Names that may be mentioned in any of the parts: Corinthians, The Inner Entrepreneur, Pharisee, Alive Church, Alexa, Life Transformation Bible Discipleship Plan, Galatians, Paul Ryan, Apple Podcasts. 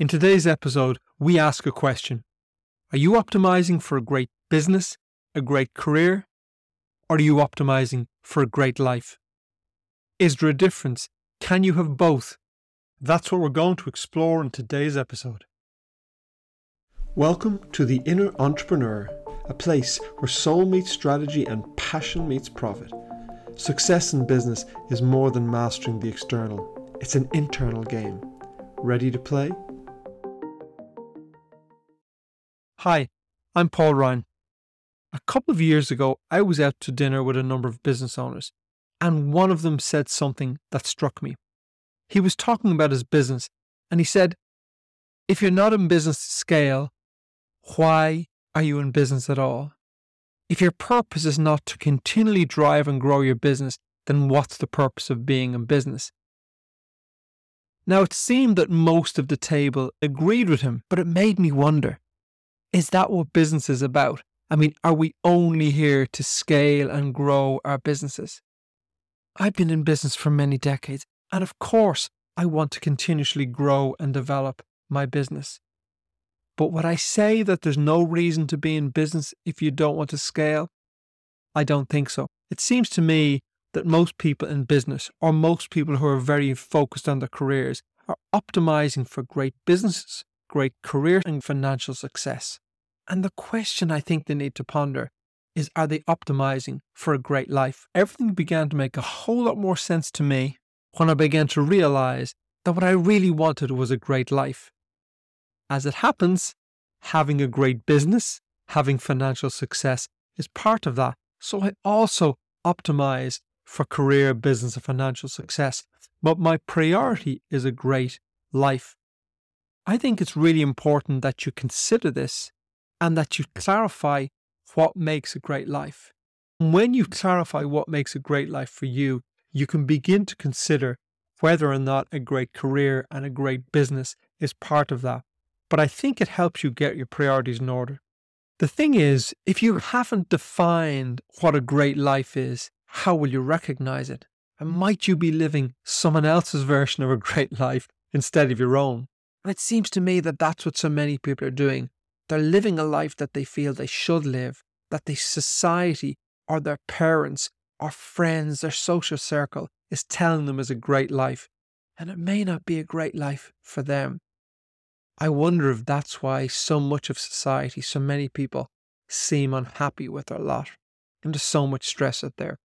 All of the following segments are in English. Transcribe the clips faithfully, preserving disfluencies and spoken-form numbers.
In today's episode, we ask a question. Are you optimizing for a great business, a great career, or are you optimizing for a great life? Is there a difference? Can you have both? That's what we're going to explore in today's episode. Welcome to The Inner Entrepreneur, a place where soul meets strategy and passion meets profit. Success in business is more than mastering the external. It's an internal game. Ready to play? Hi, I'm Paul Ryan. A couple of years ago, I was out to dinner with a number of business owners, and one of them said something that struck me. He was talking about his business, and he said, "If you're not in business to scale, why are you in business at all? If your purpose is not to continually drive and grow your business, then what's the purpose of being in business?" Now, it seemed that most of the table agreed with him, but it made me wonder, is that what business is about? I mean, are we only here to scale and grow our businesses? I've been in business for many decades, and of course, I want to continuously grow and develop my business. But would I say that there's no reason to be in business if you don't want to scale? I don't think so. It seems to me that most people in business, or most people who are very focused on their careers, are optimizing for great businesses, great career and financial success. And the question I think they need to ponder is, are they optimizing for a great life? Everything began to make a whole lot more sense to me when I began to realize that what I really wanted was a great life. As it happens, having a great business, having financial success is part of that. So I also optimize for career, business, and financial success. But my priority is a great life. I think it's really important that you consider this and that you clarify what makes a great life. And when you clarify what makes a great life for you, you can begin to consider whether or not a great career and a great business is part of that. But I think it helps you get your priorities in order. The thing is, if you haven't defined what a great life is, how will you recognize it? And might you be living someone else's version of a great life instead of your own? And it seems to me that that's what so many people are doing. They're living a life that they feel they should live, that the society or their parents or friends, their social circle is telling them is a great life. And it may not be a great life for them. I wonder if that's why so much of society, so many people seem unhappy with their lot. And there's so much stress out there.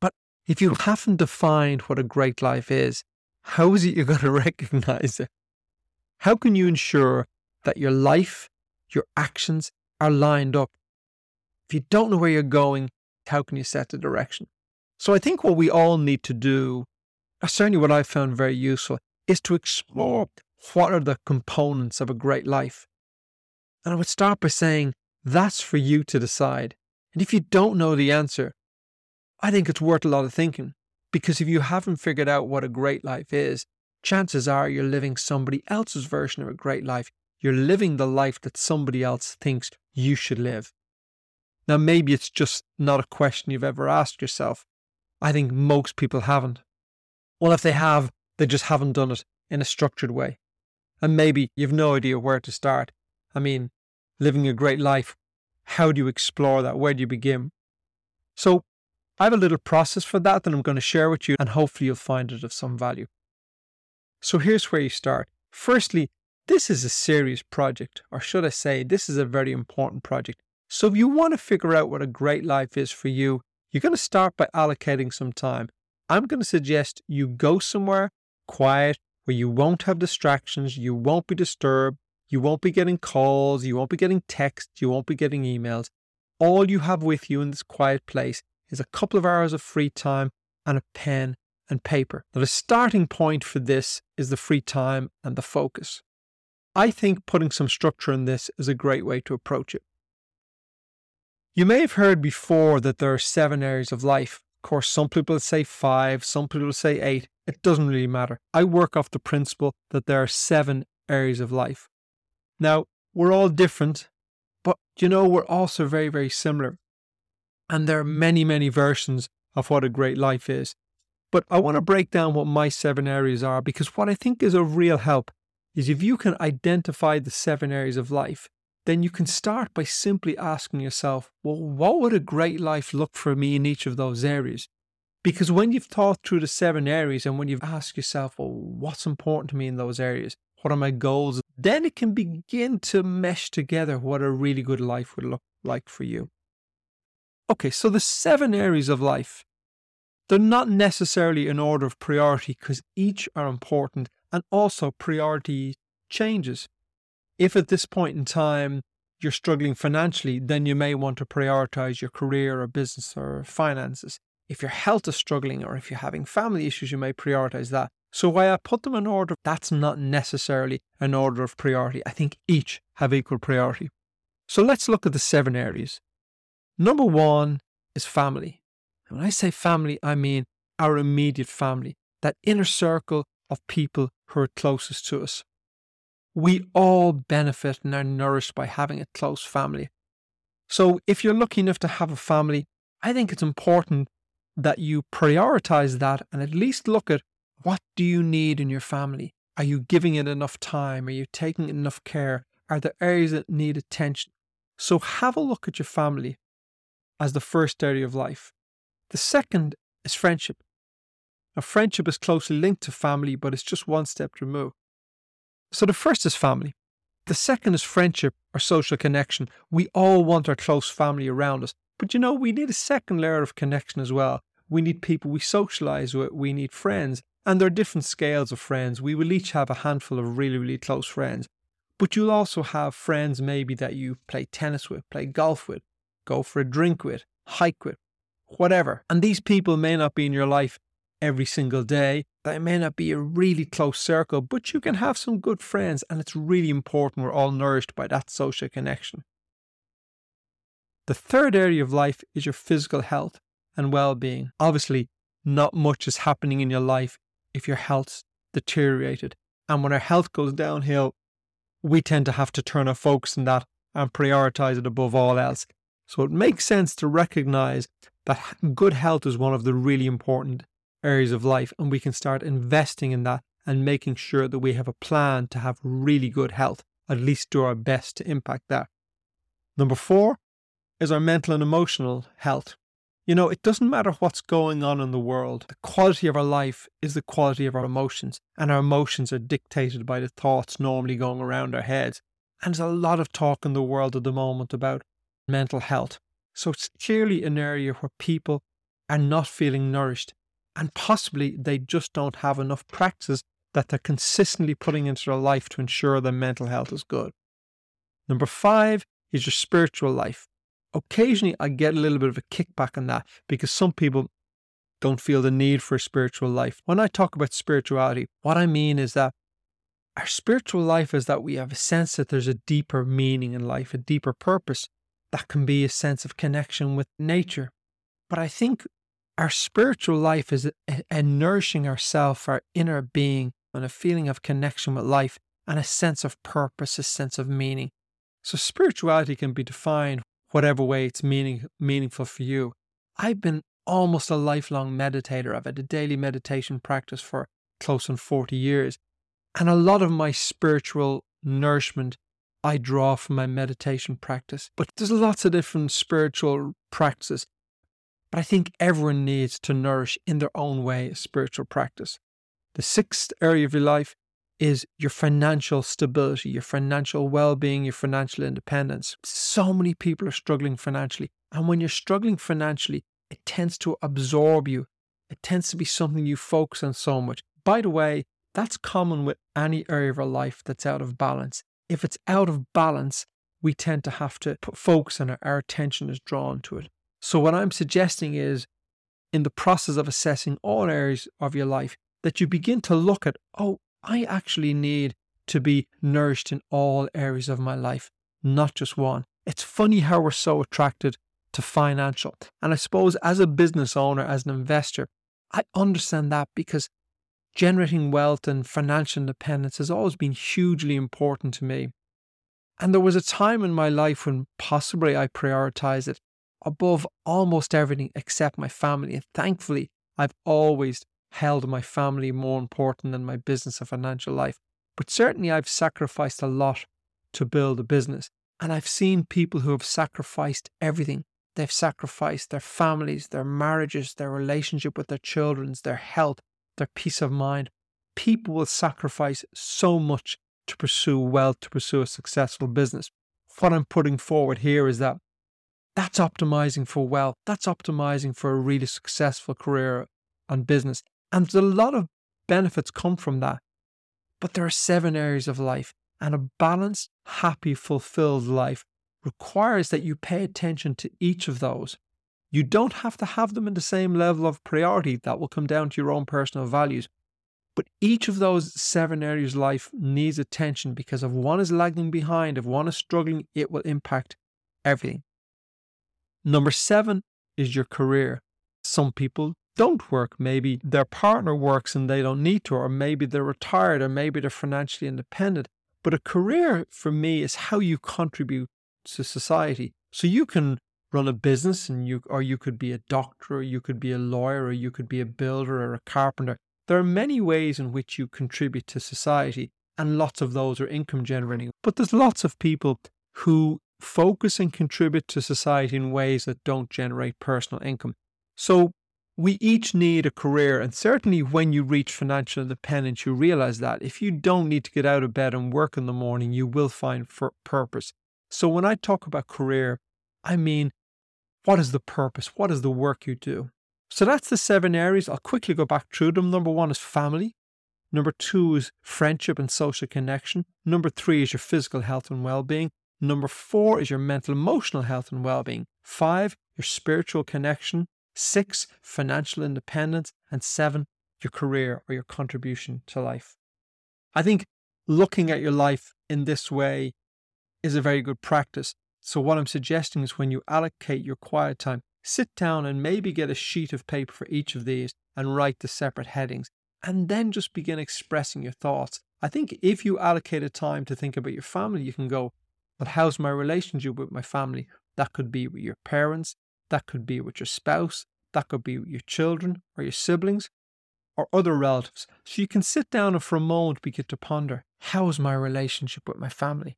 But if you haven't defined what a great life is, how is it you're going to recognize it? How can you ensure that your life, your actions are lined up? If you don't know where you're going, how can you set the direction? So I think what we all need to do, certainly what I found very useful, is to explore what are the components of a great life. And I would start by saying, that's for you to decide. And if you don't know the answer, I think it's worth a lot of thinking. Because if you haven't figured out what a great life is, chances are you're living somebody else's version of a great life. You're living the life that somebody else thinks you should live. Now, maybe it's just not a question you've ever asked yourself. I think most people haven't. Well, if they have, they just haven't done it in a structured way. And maybe you've no idea where to start. I mean, living a great life, how do you explore that? Where do you begin? So I have a little process for that that I'm going to share with you, and hopefully you'll find it of some value. So here's where you start. Firstly, this is a serious project, or should I say, this is a very important project. So if you want to figure out what a great life is for you, you're going to start by allocating some time. I'm going to suggest you go somewhere quiet where you won't have distractions, you won't be disturbed, you won't be getting calls, you won't be getting texts, you won't be getting emails. All you have with you in this quiet place is a couple of hours of free time and a pen and paper. Now, the starting point for this is the free time and the focus. I think putting some structure in this is a great way to approach it. You may have heard before that there are seven areas of life. Of course, some people say five, some people say eight. It doesn't really matter. I work off the principle that there are seven areas of life. Now, we're all different, but you know, we're also very, very similar. And there are many, many versions of what a great life is. But I want to break down what my seven areas are, because what I think is of real help is if you can identify the seven areas of life, then you can start by simply asking yourself, well, what would a great life look for me in each of those areas? Because when you've thought through the seven areas and when you've asked yourself, well, what's important to me in those areas? What are my goals? Then it can begin to mesh together what a really good life would look like for you. Okay, so the seven areas of life, they're not necessarily in order of priority because each are important and also priority changes. If at this point in time you're struggling financially, then you may want to prioritize your career or business or finances. If your health is struggling or if you're having family issues, you may prioritize that. So while I put them in order, that's not necessarily an order of priority. I think each have equal priority. So let's look at the seven areas. Number one is family. And when I say family, I mean our immediate family, that inner circle of people who are closest to us. We all benefit and are nourished by having a close family. So if you're lucky enough to have a family, I think it's important that you prioritize that and at least look at what do you need in your family? Are you giving it enough time? Are you taking enough care? Are there areas that need attention? So have a look at your family as the first area of life. The second is friendship. Now, friendship is closely linked to family, but it's just one step removed. So the first is family. The second is friendship or social connection. We all want our close family around us. But you know, we need a second layer of connection as well. We need people we socialize with. We need friends. And there are different scales of friends. We will each have a handful of really, really close friends. But you'll also have friends maybe that you play tennis with, play golf with, go for a drink with, hike with, whatever. And these people may not be in your life every single day. That may not be a really close circle, but you can have some good friends, and it's really important we're all nourished by that social connection. The third area of life is your physical health and well-being. Obviously, not much is happening in your life if your health's deteriorated. And when our health goes downhill, we tend to have to turn our focus on that and prioritize it above all else. So it makes sense to recognize that good health is one of the really important areas of life, and we can start investing in that and making sure that we have a plan to have really good health, at least do our best to impact that. Number four is our mental and emotional health. You know, it doesn't matter what's going on in the world. The quality of our life is the quality of our emotions, and our emotions are dictated by the thoughts normally going around our heads. And there's a lot of talk in the world at the moment about mental health. So it's clearly an area where people are not feeling nourished. And possibly they just don't have enough practice that they're consistently putting into their life to ensure their mental health is good. Number five is your spiritual life. Occasionally, I get a little bit of a kickback on that because some people don't feel the need for a spiritual life. When I talk about spirituality, what I mean is that our spiritual life is that we have a sense that there's a deeper meaning in life, a deeper purpose. That can be a sense of connection with nature. But I think our spiritual life is nourishing ourselves, our inner being, and a feeling of connection with life and a sense of purpose, a sense of meaning. So spirituality can be defined whatever way it's meaning, meaningful for you. I've been almost a lifelong meditator. I've had a daily meditation practice for close on forty years. And a lot of my spiritual nourishment I draw from my meditation practice. But there's lots of different spiritual practices. But I think everyone needs to nourish in their own way a spiritual practice. The sixth area of your life is your financial stability, your financial well-being, your financial independence. So many people are struggling financially. And when you're struggling financially, it tends to absorb you. It tends to be something you focus on so much. By the way, that's common with any area of our life that's out of balance. If it's out of balance, we tend to have to put focus on it. Our attention is drawn to it. So what I'm suggesting is, in the process of assessing all areas of your life, that you begin to look at, oh, I actually need to be nourished in all areas of my life, not just one. It's funny how we're so attracted to financial. And I suppose as a business owner, as an investor, I understand that because generating wealth and financial independence has always been hugely important to me. And there was a time in my life when possibly I prioritized it above almost everything except my family. And thankfully, I've always held my family more important than my business and financial life. But certainly I've sacrificed a lot to build a business. And I've seen people who have sacrificed everything. They've sacrificed their families, their marriages, their relationship with their children, their health, their peace of mind. People will sacrifice so much to pursue wealth, to pursue a successful business. What I'm putting forward here is that that's optimizing for wealth. That's optimizing for a really successful career and business. And there's a lot of benefits come from that. But there are seven areas of life. And a balanced, happy, fulfilled life requires that you pay attention to each of those. You don't have to have them in the same level of priority. That will come down to your own personal values. But each of those seven areas of life needs attention, because if one is lagging behind, if one is struggling, it will impact everything. Number seven is your career. Some people don't work. Maybe their partner works and they don't need to, or maybe they're retired, or maybe they're financially independent. But a career for me is how you contribute to society. So you can run a business, and you, or you could be a doctor, or you could be a lawyer, or you could be a builder or a carpenter. There are many ways in which you contribute to society, and lots of those are income generating. But there's lots of people who focus and contribute to society in ways that don't generate personal income. So we each need a career, and certainly when you reach financial independence, you realize that if you don't need to get out of bed and work in the morning, you will find for purpose. So when I talk about career, I mean, what is the purpose? What is the work you do? So that's the seven areas. I'll quickly go back through them. Number one is family. Number two is friendship and social connection. Number three is your physical health and well-being. Number four is your mental, emotional health and well-being. Five, your spiritual connection. Six, financial independence. And seven, your career or your contribution to life. I think looking at your life in this way is a very good practice. So what I'm suggesting is when you allocate your quiet time, sit down and maybe get a sheet of paper for each of these and write the separate headings, and then just begin expressing your thoughts. I think if you allocate a time to think about your family, you can go, but how's my relationship with my family? That could be with your parents, that could be with your spouse, that could be with your children or your siblings or other relatives. So you can sit down and for a moment begin to ponder, how is my relationship with my family?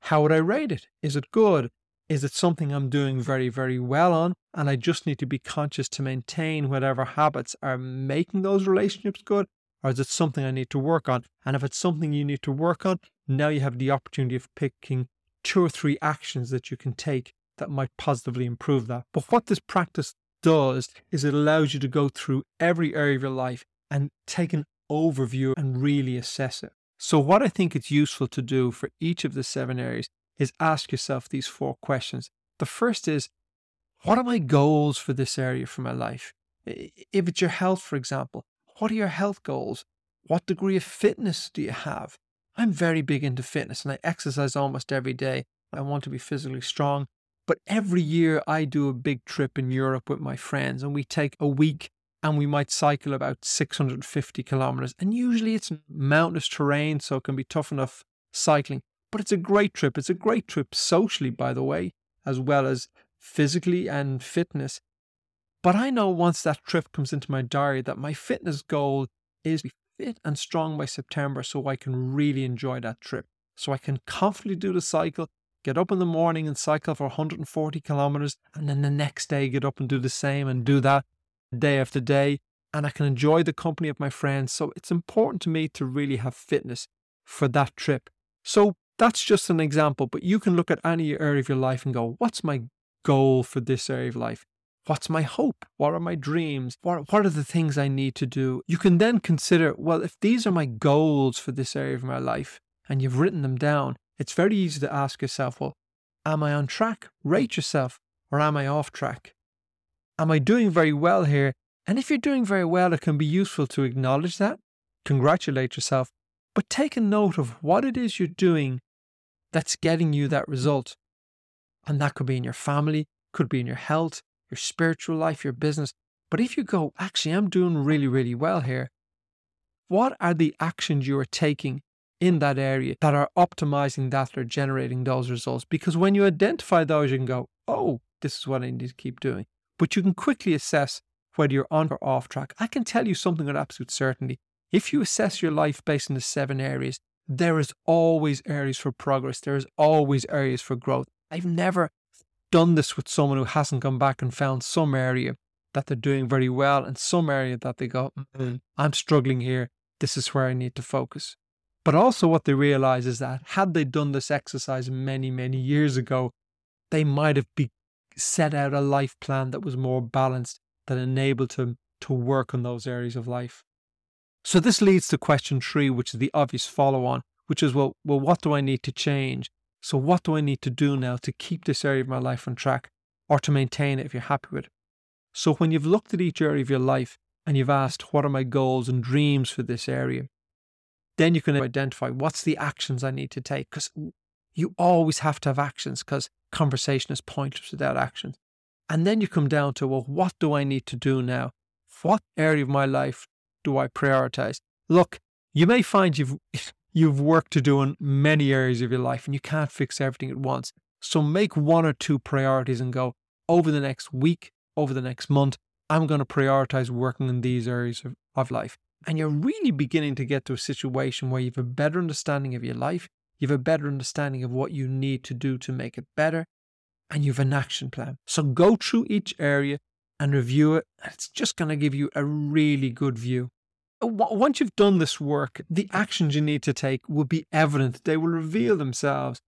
How would I rate it? Is it good? Is it something I'm doing very, very well on, and I just need to be conscious to maintain whatever habits are making those relationships good? Or is it something I need to work on? And if it's something you need to work on, now you have the opportunity of picking two or three actions that you can take that might positively improve that. But what this practice does is it allows you to go through every area of your life and take an overview and really assess it. So what I think it's useful to do for each of the seven areas is ask yourself these four questions. The first is, what are my goals for this area for my life? If it's your health, for example, what are your health goals? What degree of fitness do you have? I'm very big into fitness and I exercise almost every day. I want to be physically strong. But every year I do a big trip in Europe with my friends, and we take a week and we might cycle about six hundred fifty kilometers. And usually it's mountainous terrain, so it can be tough enough cycling. But it's a great trip. It's a great trip socially, by the way, as well as physically and fitness. But I know once that trip comes into my diary that my fitness goal is to be fit and strong by September, so I can really enjoy that trip. So I can comfortably do the cycle, get up in the morning and cycle for one hundred forty kilometers, and then the next day get up and do the same and do that day after day. And I can enjoy the company of my friends. So it's important to me to really have fitness for that trip. So that's just an example, but you can look at any area of your life and go, what's my goal for this area of life? What's my hope? What are my dreams? What, what are the things I need to do? You can then consider, well, if these are my goals for this area of my life, and you've written them down, it's very easy to ask yourself, well, am I on track? Rate yourself, or am I off track? Am I doing very well here? And if you're doing very well, it can be useful to acknowledge that, congratulate yourself, but take a note of what it is you're doing that's getting you that result. And that could be in your family, could be in your health, your spiritual life, your business. But if you go, actually, I'm doing really, really well here, what are the actions you are taking in that area that are optimizing that or generating those results? Because when you identify those, you can go, oh, this is what I need to keep doing. But you can quickly assess whether you're on or off track. I can tell you something with absolute certainty. If you assess your life based on the seven areas, there is always areas for progress. There is always areas for growth. I've never done this with someone who hasn't come back and found some area that they're doing very well and some area that they go, mm, I'm struggling here. This is where I need to focus. But also what they realize is that had they done this exercise many, many years ago, they might have be set out a life plan that was more balanced, that enabled them to work on those areas of life. So this leads to question three, which is the obvious follow-on, which is, well, well, what do I need to change? So what do I need to do now to keep this area of my life on track, or to maintain it if you're happy with it? So when you've looked at each area of your life and you've asked, what are my goals and dreams for this area? Then you can identify what's the actions I need to take, because you always have to have actions, because conversation is pointless without actions. And then you come down to, well, what do I need to do now? What area of my life do I prioritize? Look, you may find you've you've work to do in many areas of your life and you can't fix everything at once. So make one or two priorities and go, over the next week, over the next month, I'm going to prioritize working in these areas of, of life. And you're really beginning to get to a situation where you have a better understanding of your life, you have a better understanding of what you need to do to make it better, and you have an action plan. So go through each area and review it. It's just going to give you a really good view. Once you've done this work, the actions you need to take will be evident. They will reveal themselves.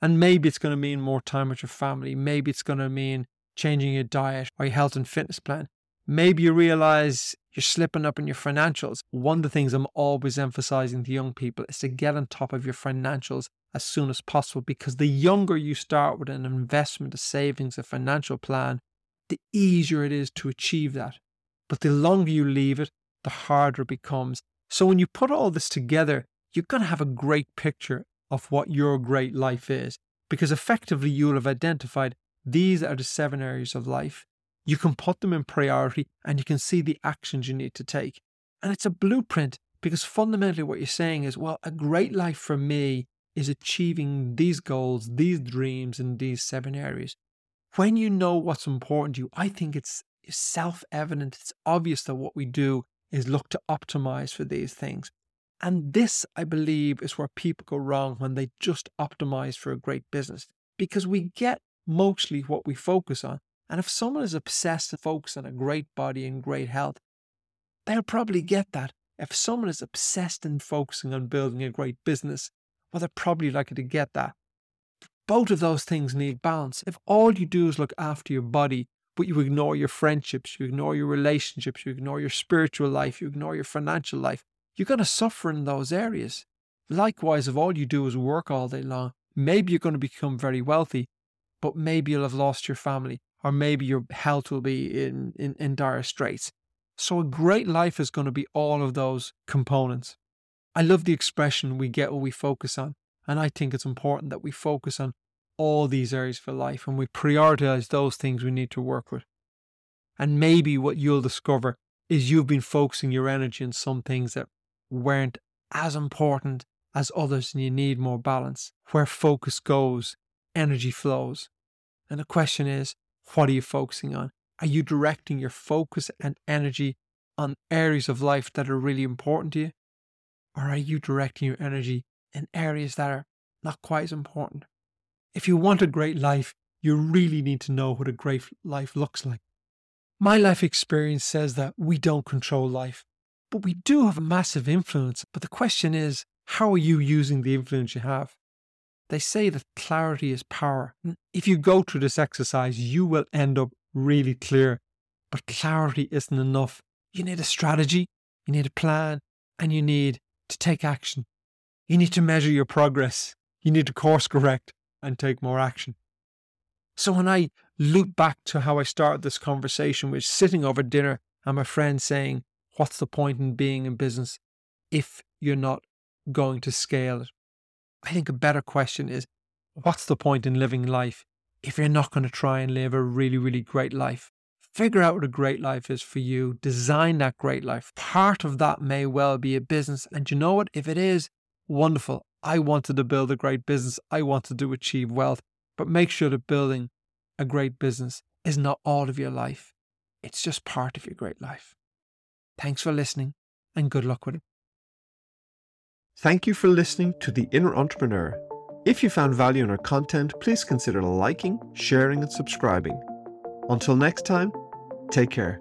And maybe it's going to mean more time with your family. Maybe it's going to mean changing your diet or your health and fitness plan. Maybe you realize you're slipping up in your financials. One of the things I'm always emphasizing to young people is to get on top of your financials as soon as possible, because the younger you start with an investment, a savings, a financial plan, the easier it is to achieve that. But the longer you leave it, the harder it becomes. So when you put all this together, you're going to have a great picture of what your great life is, because effectively you'll have identified these are the seven areas of life. You can put them in priority and you can see the actions you need to take. And it's a blueprint, because fundamentally what you're saying is, well, a great life for me is achieving these goals, these dreams in these seven areas. When you know what's important to you, I think it's self-evident. It's obvious that what we do is look to optimize for these things. And this, I believe, is where people go wrong when they just optimize for a great business, because we get mostly what we focus on. And if someone is obsessed and focused on a great body and great health, they'll probably get that. If someone is obsessed and focusing on building a great business, well, they're probably likely to get that. Both of those things need balance. If all you do is look after your body, but you ignore your friendships, you ignore your relationships, you ignore your spiritual life, you ignore your financial life, you're going to suffer in those areas. Likewise, if all you do is work all day long, maybe you're going to become very wealthy, but maybe you'll have lost your family, or maybe your health will be in, in, in dire straits. So a great life is going to be all of those components. I love the expression, we get what we focus on. And I think it's important that we focus on all these areas for life and we prioritize those things we need to work with. And maybe what you'll discover is you've been focusing your energy on some things that weren't as important as others, and you need more balance. Where focus goes, energy flows. And the question is, what are you focusing on? Are you directing your focus and energy on areas of life that are really important to you? Or are you directing your energy in areas that are not quite as important? If you want a great life, you really need to know what a great life looks like. My life experience says that we don't control life, but we do have a massive influence. But the question is, how are you using the influence you have? They say that clarity is power. If you go through this exercise, you will end up really clear. But clarity isn't enough. You need a strategy, you need a plan, and you need to take action. You need to measure your progress. You need to course correct and take more action. So when I loop back to how I started this conversation, which is sitting over dinner and my friend saying, what's the point in being in business if you're not going to scale it? I think a better question is, what's the point in living life if you're not going to try and live a really, really great life? Figure out what a great life is for you. Design that great life. Part of that may well be a business. And you know what? If it is, wonderful. I wanted to build a great business. I wanted to achieve wealth. But make sure that building a great business is not all of your life. It's just part of your great life. Thanks for listening and good luck with it. Thank you for listening to The Inner Entrepreneur. If you found value in our content, please consider liking, sharing, and subscribing. Until next time, take care.